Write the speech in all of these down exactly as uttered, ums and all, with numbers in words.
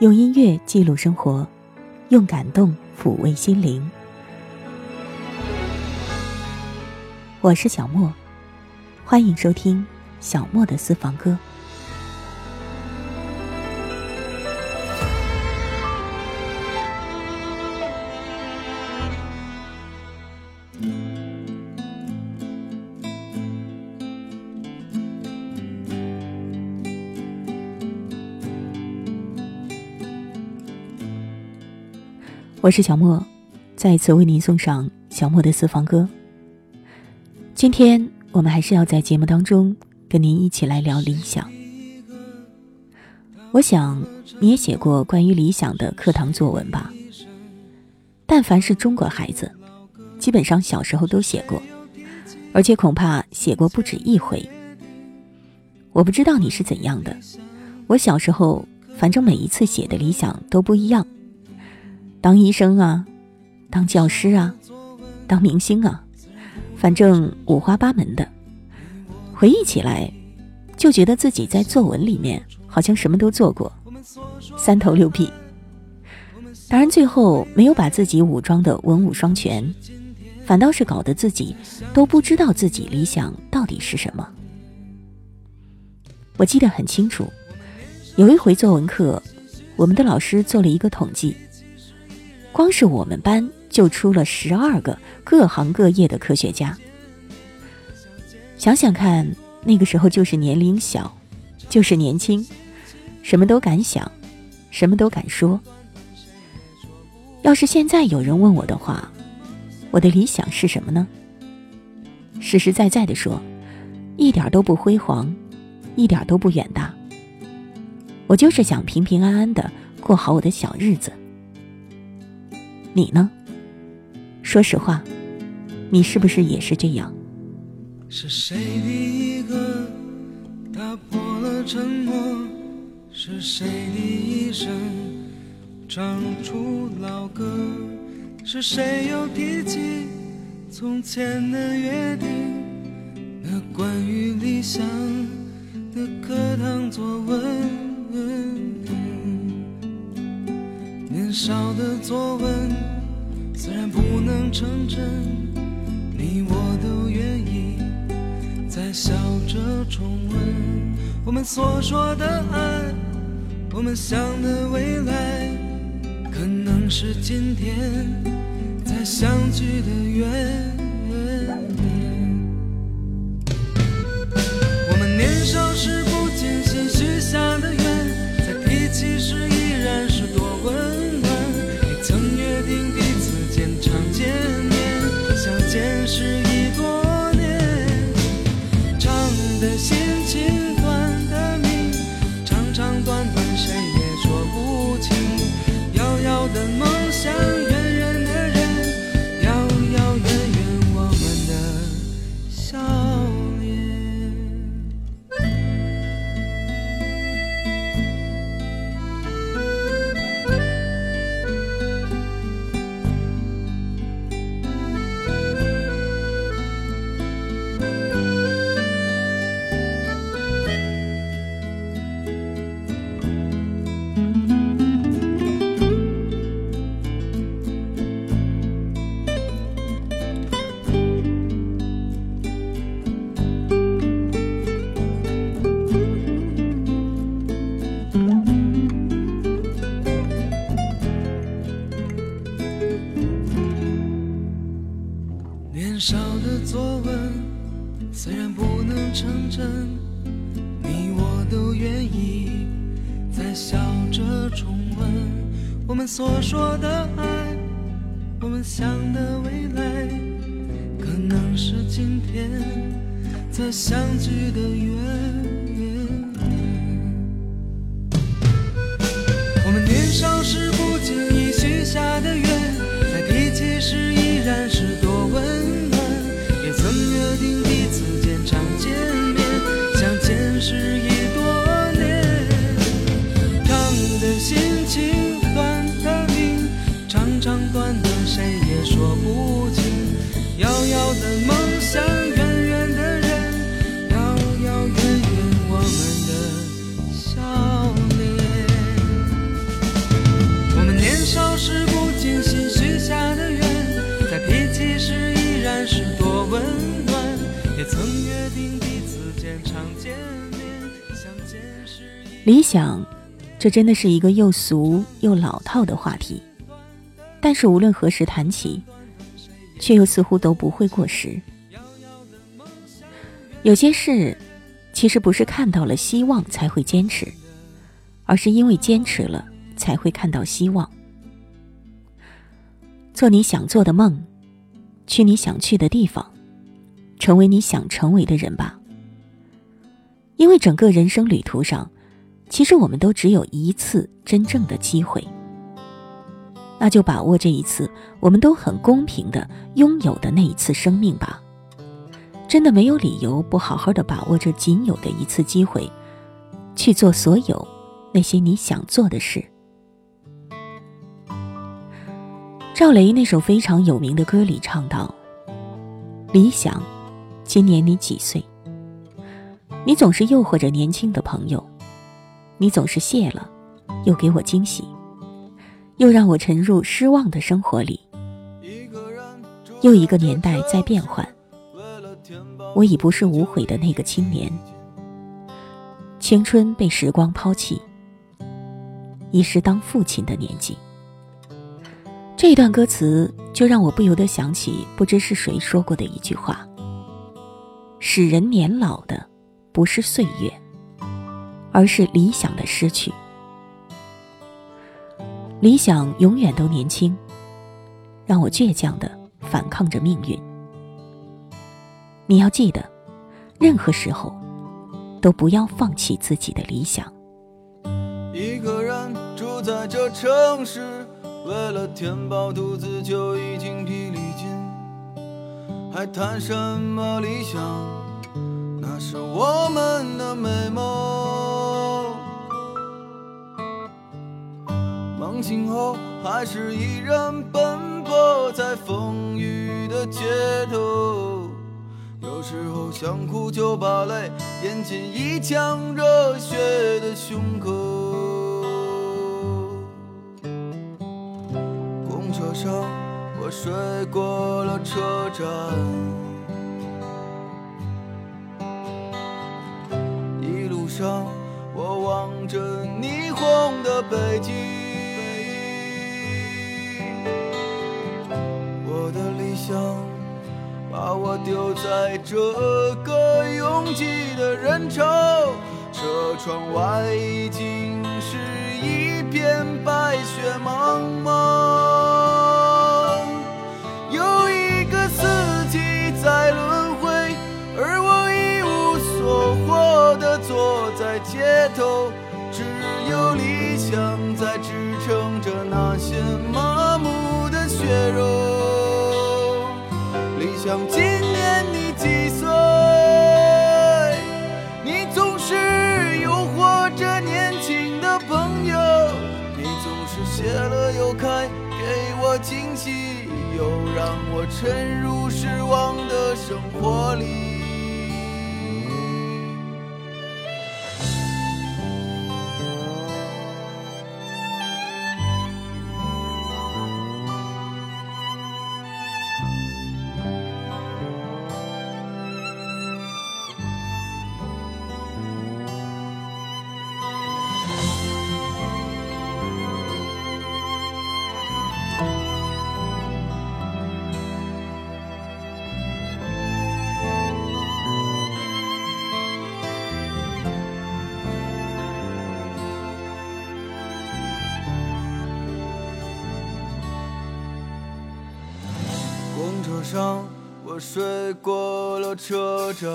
用音乐记录生活，用感动抚慰心灵。我是小莫，欢迎收听小莫的私房歌。我是小莫，再一次为您送上小莫的私房歌。今天我们还是要在节目当中跟您一起来聊理想。我想你也写过关于理想的课堂作文吧？但凡是中国孩子，基本上小时候都写过，而且恐怕写过不止一回。我不知道你是怎样的，我小时候反正每一次写的理想都不一样，当医生啊，当教师啊，当明星啊，反正五花八门的。回忆起来，就觉得自己在作文里面好像什么都做过，三头六臂。当然最后没有把自己武装的文武双全，反倒是搞得自己都不知道自己理想到底是什么。我记得很清楚，有一回作文课，我们的老师做了一个统计，光是我们班就出了十二个各行各业的科学家。想想看，那个时候就是年龄小，就是年轻，什么都敢想，什么都敢说。要是现在有人问我的话，我的理想是什么呢？实实在在地说，一点都不辉煌，一点都不远大。我就是想平平安安地过好我的小日子。你呢？说实话，你是不是也是这样？是谁第一个打破了沉默？是谁第一声唱出老歌？是谁又提起从前的约定？那关于理想的课堂作文，年少的作文虽然不能成真，你我都愿意再笑着重温。我们所说的爱，我们想的未来，可能是今天再相聚的缘分。我们年少时不经心许下的愿，在一起时依然是多温。见识已多年，长的心情，短的命，长长短短谁也说不清。遥遥的梦想，远远的人，遥遥远远我们的笑所说的爱，我们想的未来，可能是今天再相聚的缘分。我们年少时不经意许下的愿，在提起时依然是多温暖。也曾约定彼此间常见面，相见时已多年，长的心情，长短的谁也说不清。遥遥的梦想，远远的人，遥遥远远我们的笑脸。理想，这真的是一个又俗又老套的话题，但是无论何时谈起，却又似乎都不会过时。有些事其实不是看到了希望才会坚持，而是因为坚持了才会看到希望。做你想做的梦，去你想去的地方，成为你想成为的人吧。因为整个人生旅途上，其实我们都只有一次真正的机会，那就把握这一次我们都很公平地拥有的那一次生命吧。真的没有理由不好好地把握这仅有的一次机会，去做所有那些你想做的事。赵雷那首非常有名的歌里唱道：理想，今年你几岁？你总是诱惑着年轻的朋友，你总是谢了又给我惊喜，又让我沉入失望的生活里。又一个年代在变换，我已不是无悔的那个青年，青春被时光抛弃，已是当父亲的年纪。这段歌词就让我不由得想起不知是谁说过的一句话：使人年老的不是岁月，而是理想的失去。理想永远都年轻，让我倔强地反抗着命运。你要记得，任何时候都不要放弃自己的理想。一个人住在这城市，为了填饱肚子就已经疲力尽，还谈什么理想？那是我们的美梦。梦醒后还是一人奔波在风雨的街头，有时候想哭就把泪咽进一腔热血的胸口。公车上我睡过了车站，一路上我望着霓虹的北京。我的理想把我丢在这个拥挤的人潮，车窗外已经是一片白雪茫茫。有一个四季在轮回，而我一无所获地坐在街头，只有理想在支撑着那些麻木的血肉。想今年你几岁？你总是诱惑着年轻的朋友，你总是谢了又开，给我惊喜，又让我沉入失望的生活里。公车上我睡过了车站，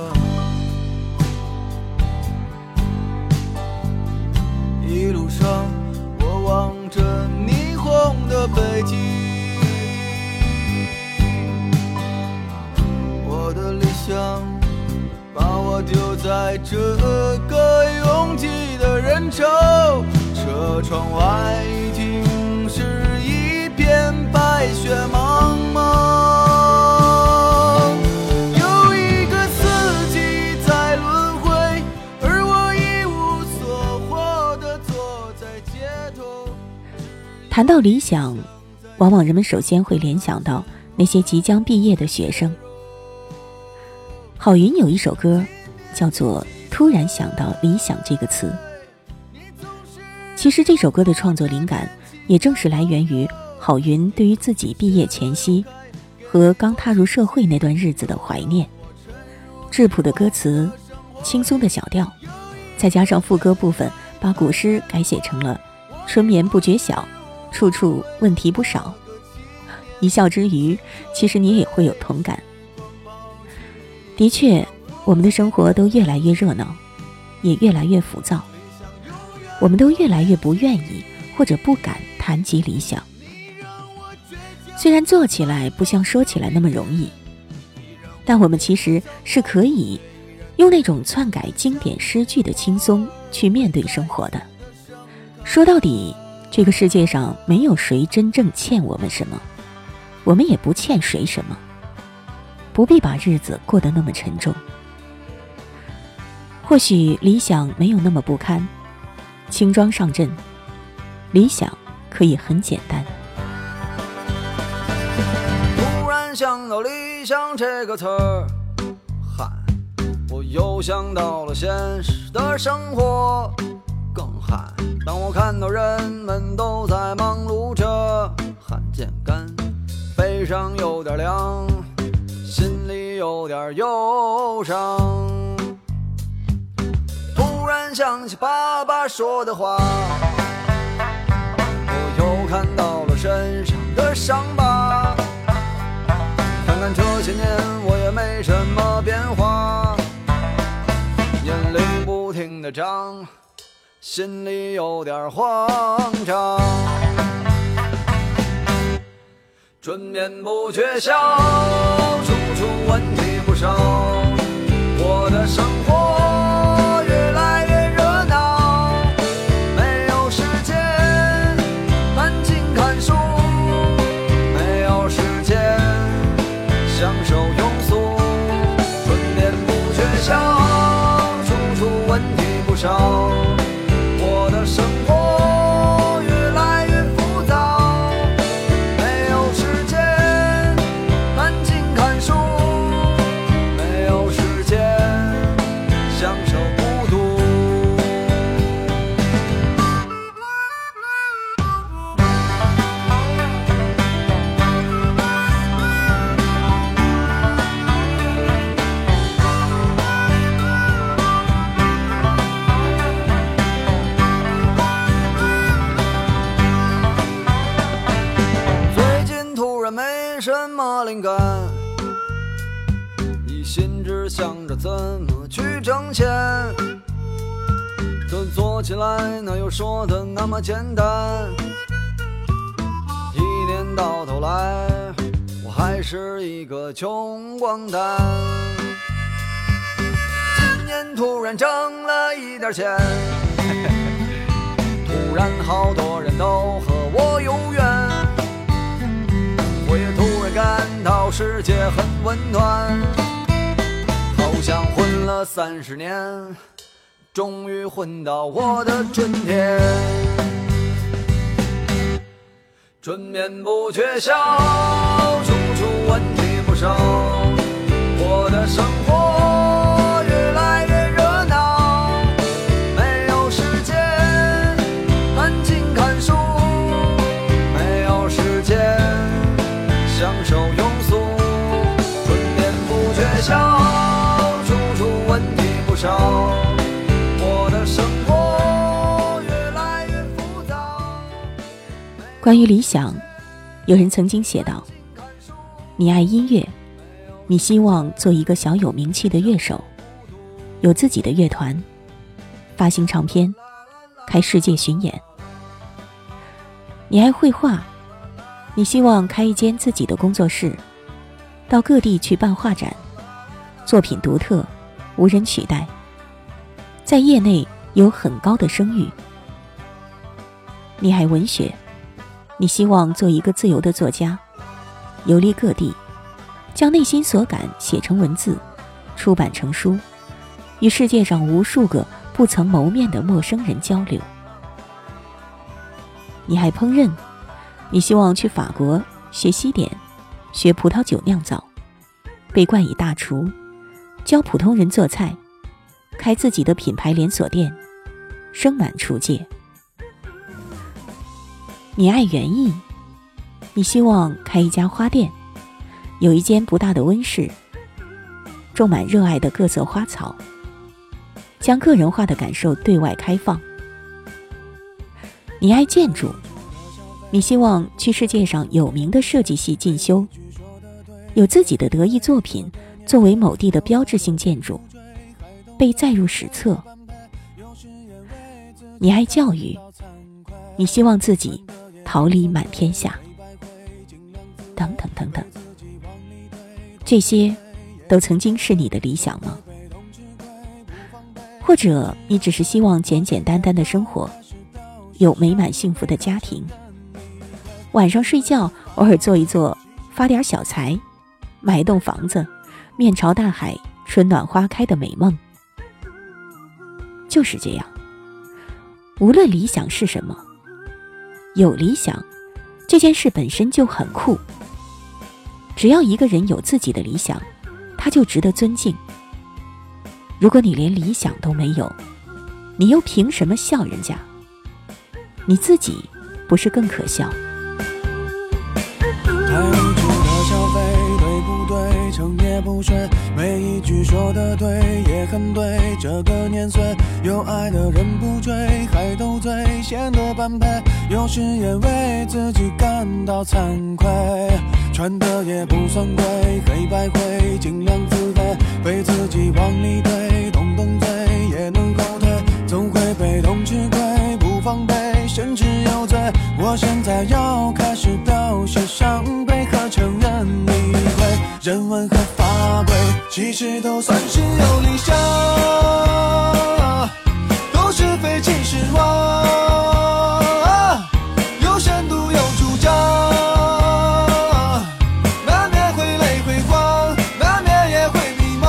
一路上我望着霓虹的北京。我的理想把我丢在这个拥挤的人潮，车窗外已经是一片白雪茫茫。谈到理想，往往人们首先会联想到那些即将毕业的学生。郝云有一首歌叫做突然想到理想这个词。其实这首歌的创作灵感也正是来源于郝云对于自己毕业前夕和刚踏入社会那段日子的怀念。质朴的歌词，轻松的小调，再加上副歌部分把古诗改写成了春眠不觉晓，处处问题不少。一笑之余，其实你也会有同感。的确，我们的生活都越来越热闹，也越来越浮躁，我们都越来越不愿意或者不敢谈及理想。虽然做起来不像说起来那么容易，但我们其实是可以用那种篡改经典诗句的轻松去面对生活的。说到底，这个世界上没有谁真正欠我们什么，我们也不欠谁什么，不必把日子过得那么沉重。或许理想没有那么不堪，轻装上阵，理想可以很简单。突然想到理想这个词儿，喊我又想到了现实的生活，更喊当我看到人们都在忙碌着，汗渐干，背上有点凉，心里有点忧伤。突然想起爸爸说的话，我又看到了身上的伤疤，看看这些年我也没什么变化，眼泪不停地涨，心里有点慌张。春眠不觉晓，处处问题不少，我的生活越来越热闹，没有时间安静看书，没有时间享受庸俗。春眠不觉晓，处处问题不少，我的生活想着怎么去挣钱，都做起来哪有说的那么简单，一年到头来我还是一个穷光蛋。今年突然挣了一点钱，嘿嘿，突然好多人都和我有缘，我也突然感到世界很温暖，想混了三十年，终于混到我的春天。春眠不觉晓，处处问题不少，我的生活越来越热闹，没有时间安静看书，没有时间享受庸俗。春眠不觉晓，我的生活越来越浮躁。关于理想，有人曾经写道，你爱音乐，你希望做一个小有名气的乐手，有自己的乐团，发行唱片，开世界巡演。你爱绘画，你希望开一间自己的工作室，到各地去办画展，作品独特，无人取代，在业内有很高的声誉。你爱文学，你希望做一个自由的作家，游历各地，将内心所感写成文字，出版成书，与世界上无数个不曾谋面的陌生人交流。你爱烹饪，你希望去法国学西点，学葡萄酒酿造，被冠以大厨，教普通人做菜，开自己的品牌连锁店，声满出界。你爱园艺，你希望开一家花店，有一间不大的温室，种满热爱的各色花草，将个人化的感受对外开放。你爱建筑，你希望去世界上有名的设计系进修，有自己的得意作品作为某地的标志性建筑，被载入史册。你爱教育，你希望自己桃李满天下，等等等等。这些都曾经是你的理想吗？或者你只是希望简简单单的生活，有美满幸福的家庭，晚上睡觉偶尔做一做，发点小财，买一栋房子，面朝大海，春暖花开的美梦。就是这样，无论理想是什么，有理想这件事本身就很酷。只要一个人有自己的理想，他就值得尊敬。如果你连理想都没有，你又凭什么笑人家？你自己不是更可笑？太无助的消费，对不对？成也不睡，每一句说的对也很对。这个年岁，有爱的人不追，还斗嘴，显得般配。有时也为自己感到惭愧，穿的也不算贵，黑白灰，尽量自卑，被自己往里推，动动嘴也能后退，总会被动吃亏，不防备，甚至有罪。我现在要开始表示伤悲和承认理亏，人文和法规其实都算是有理想，都是非其实妄，有深度有主张，难免会累会慌，难免也会迷茫。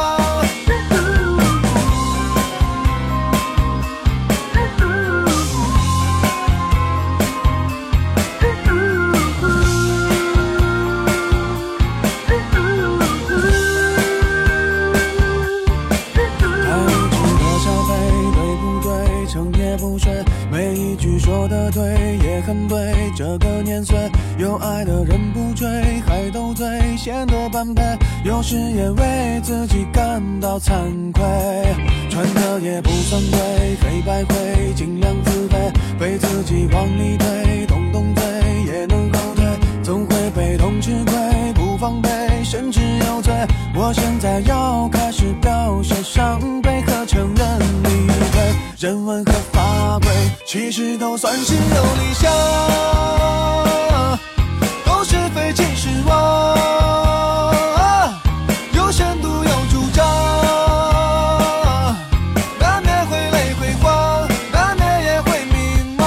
说的对也很对，这个年岁，有爱的人不追，还斗嘴，显得般配。有时也为自己感到惭愧，穿的也不算贵，黑白灰，尽量自卑，被自己往里推，动动嘴也能后退，总会被动吃亏，不防备，甚至有罪。我现在要开始表示伤悲和承认理亏，人文和法规其实都算是有理想，都是非其实妄，有深度有主张，难免会累会慌，难免也会迷茫。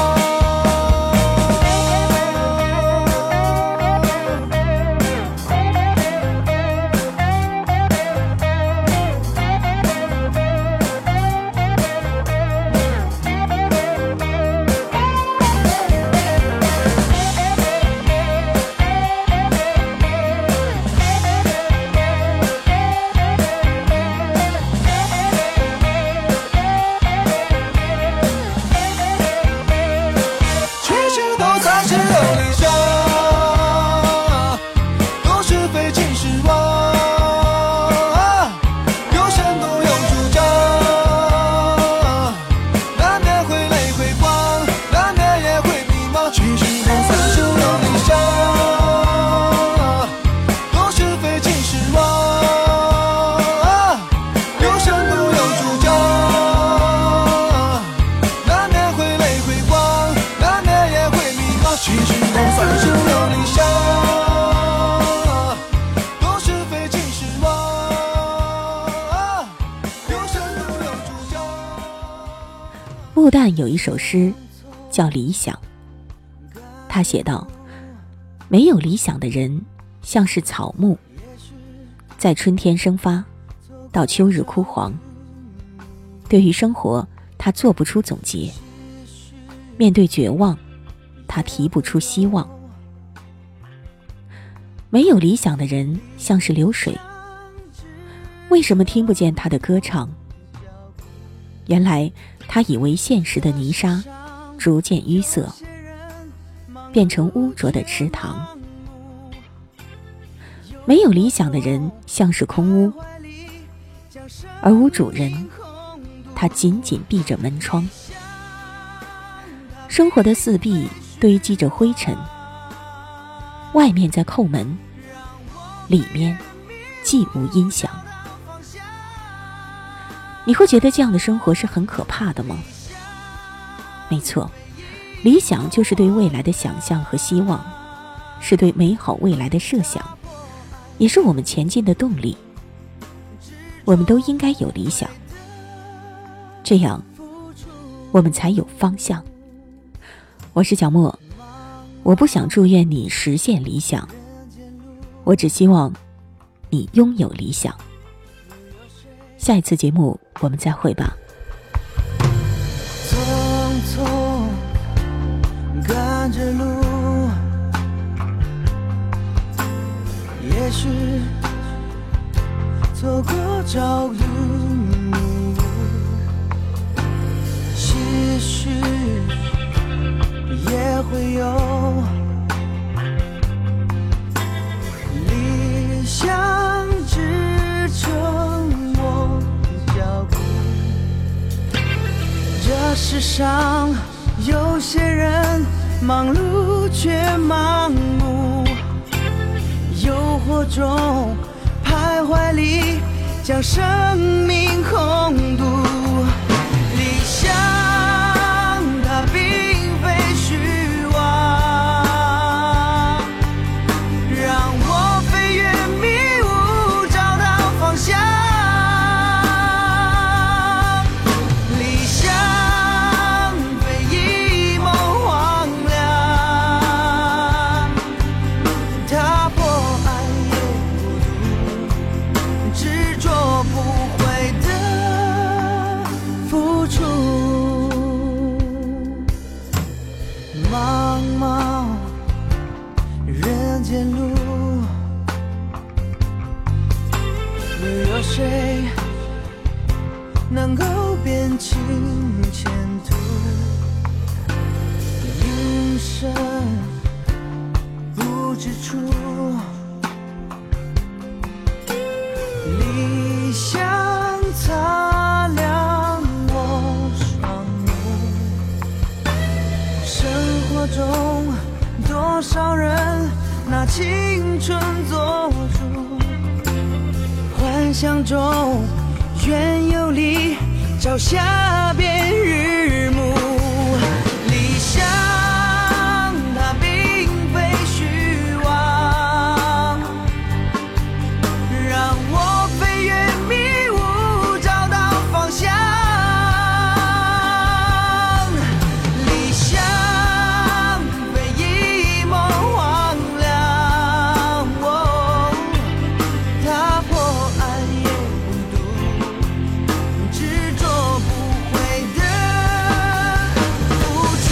穆旦有一首诗叫《理想》，他写道：没有理想的人像是草木，在春天生发，到秋日枯黄。对于生活，他做不出总结；面对绝望，他提不出希望。没有理想的人像是流水，为什么听不见他的歌唱？原来他以为现实的泥沙逐渐淤塞，变成污浊的池塘。没有理想的人像是空屋，而无主人，他紧紧闭着门窗。生活的四壁堆积着灰尘，外面在叩门，里面既无音响。你会觉得这样的生活是很可怕的吗？没错，理想就是对未来的想象和希望，是对美好未来的设想，也是我们前进的动力。我们都应该有理想，这样我们才有方向。我是小莫，我不想祝愿你实现理想，我只希望你拥有理想。下一次节目我们再会吧。匆匆赶着路，也许错过朝云暮雾，唏嘘也会有，理想支撑我脚步。这世上有些人忙碌却盲目，诱惑中徘徊里，将生命空度。理想它并非虚妄，让我飞越迷雾，找到方向。理想非一梦荒凉，它破爱也孤独，执着不悔的付出。茫茫人间路，有谁能够辨清前途？云深不知处，理想擦亮我双目。生活中多少人拿青春做主，幻想中原有里朝霞变日暮。理想它并非虚妄，让我飞越迷雾，找到方向。理想非一梦荒凉，哦它破案也孤独，执着不悔的付出。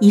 以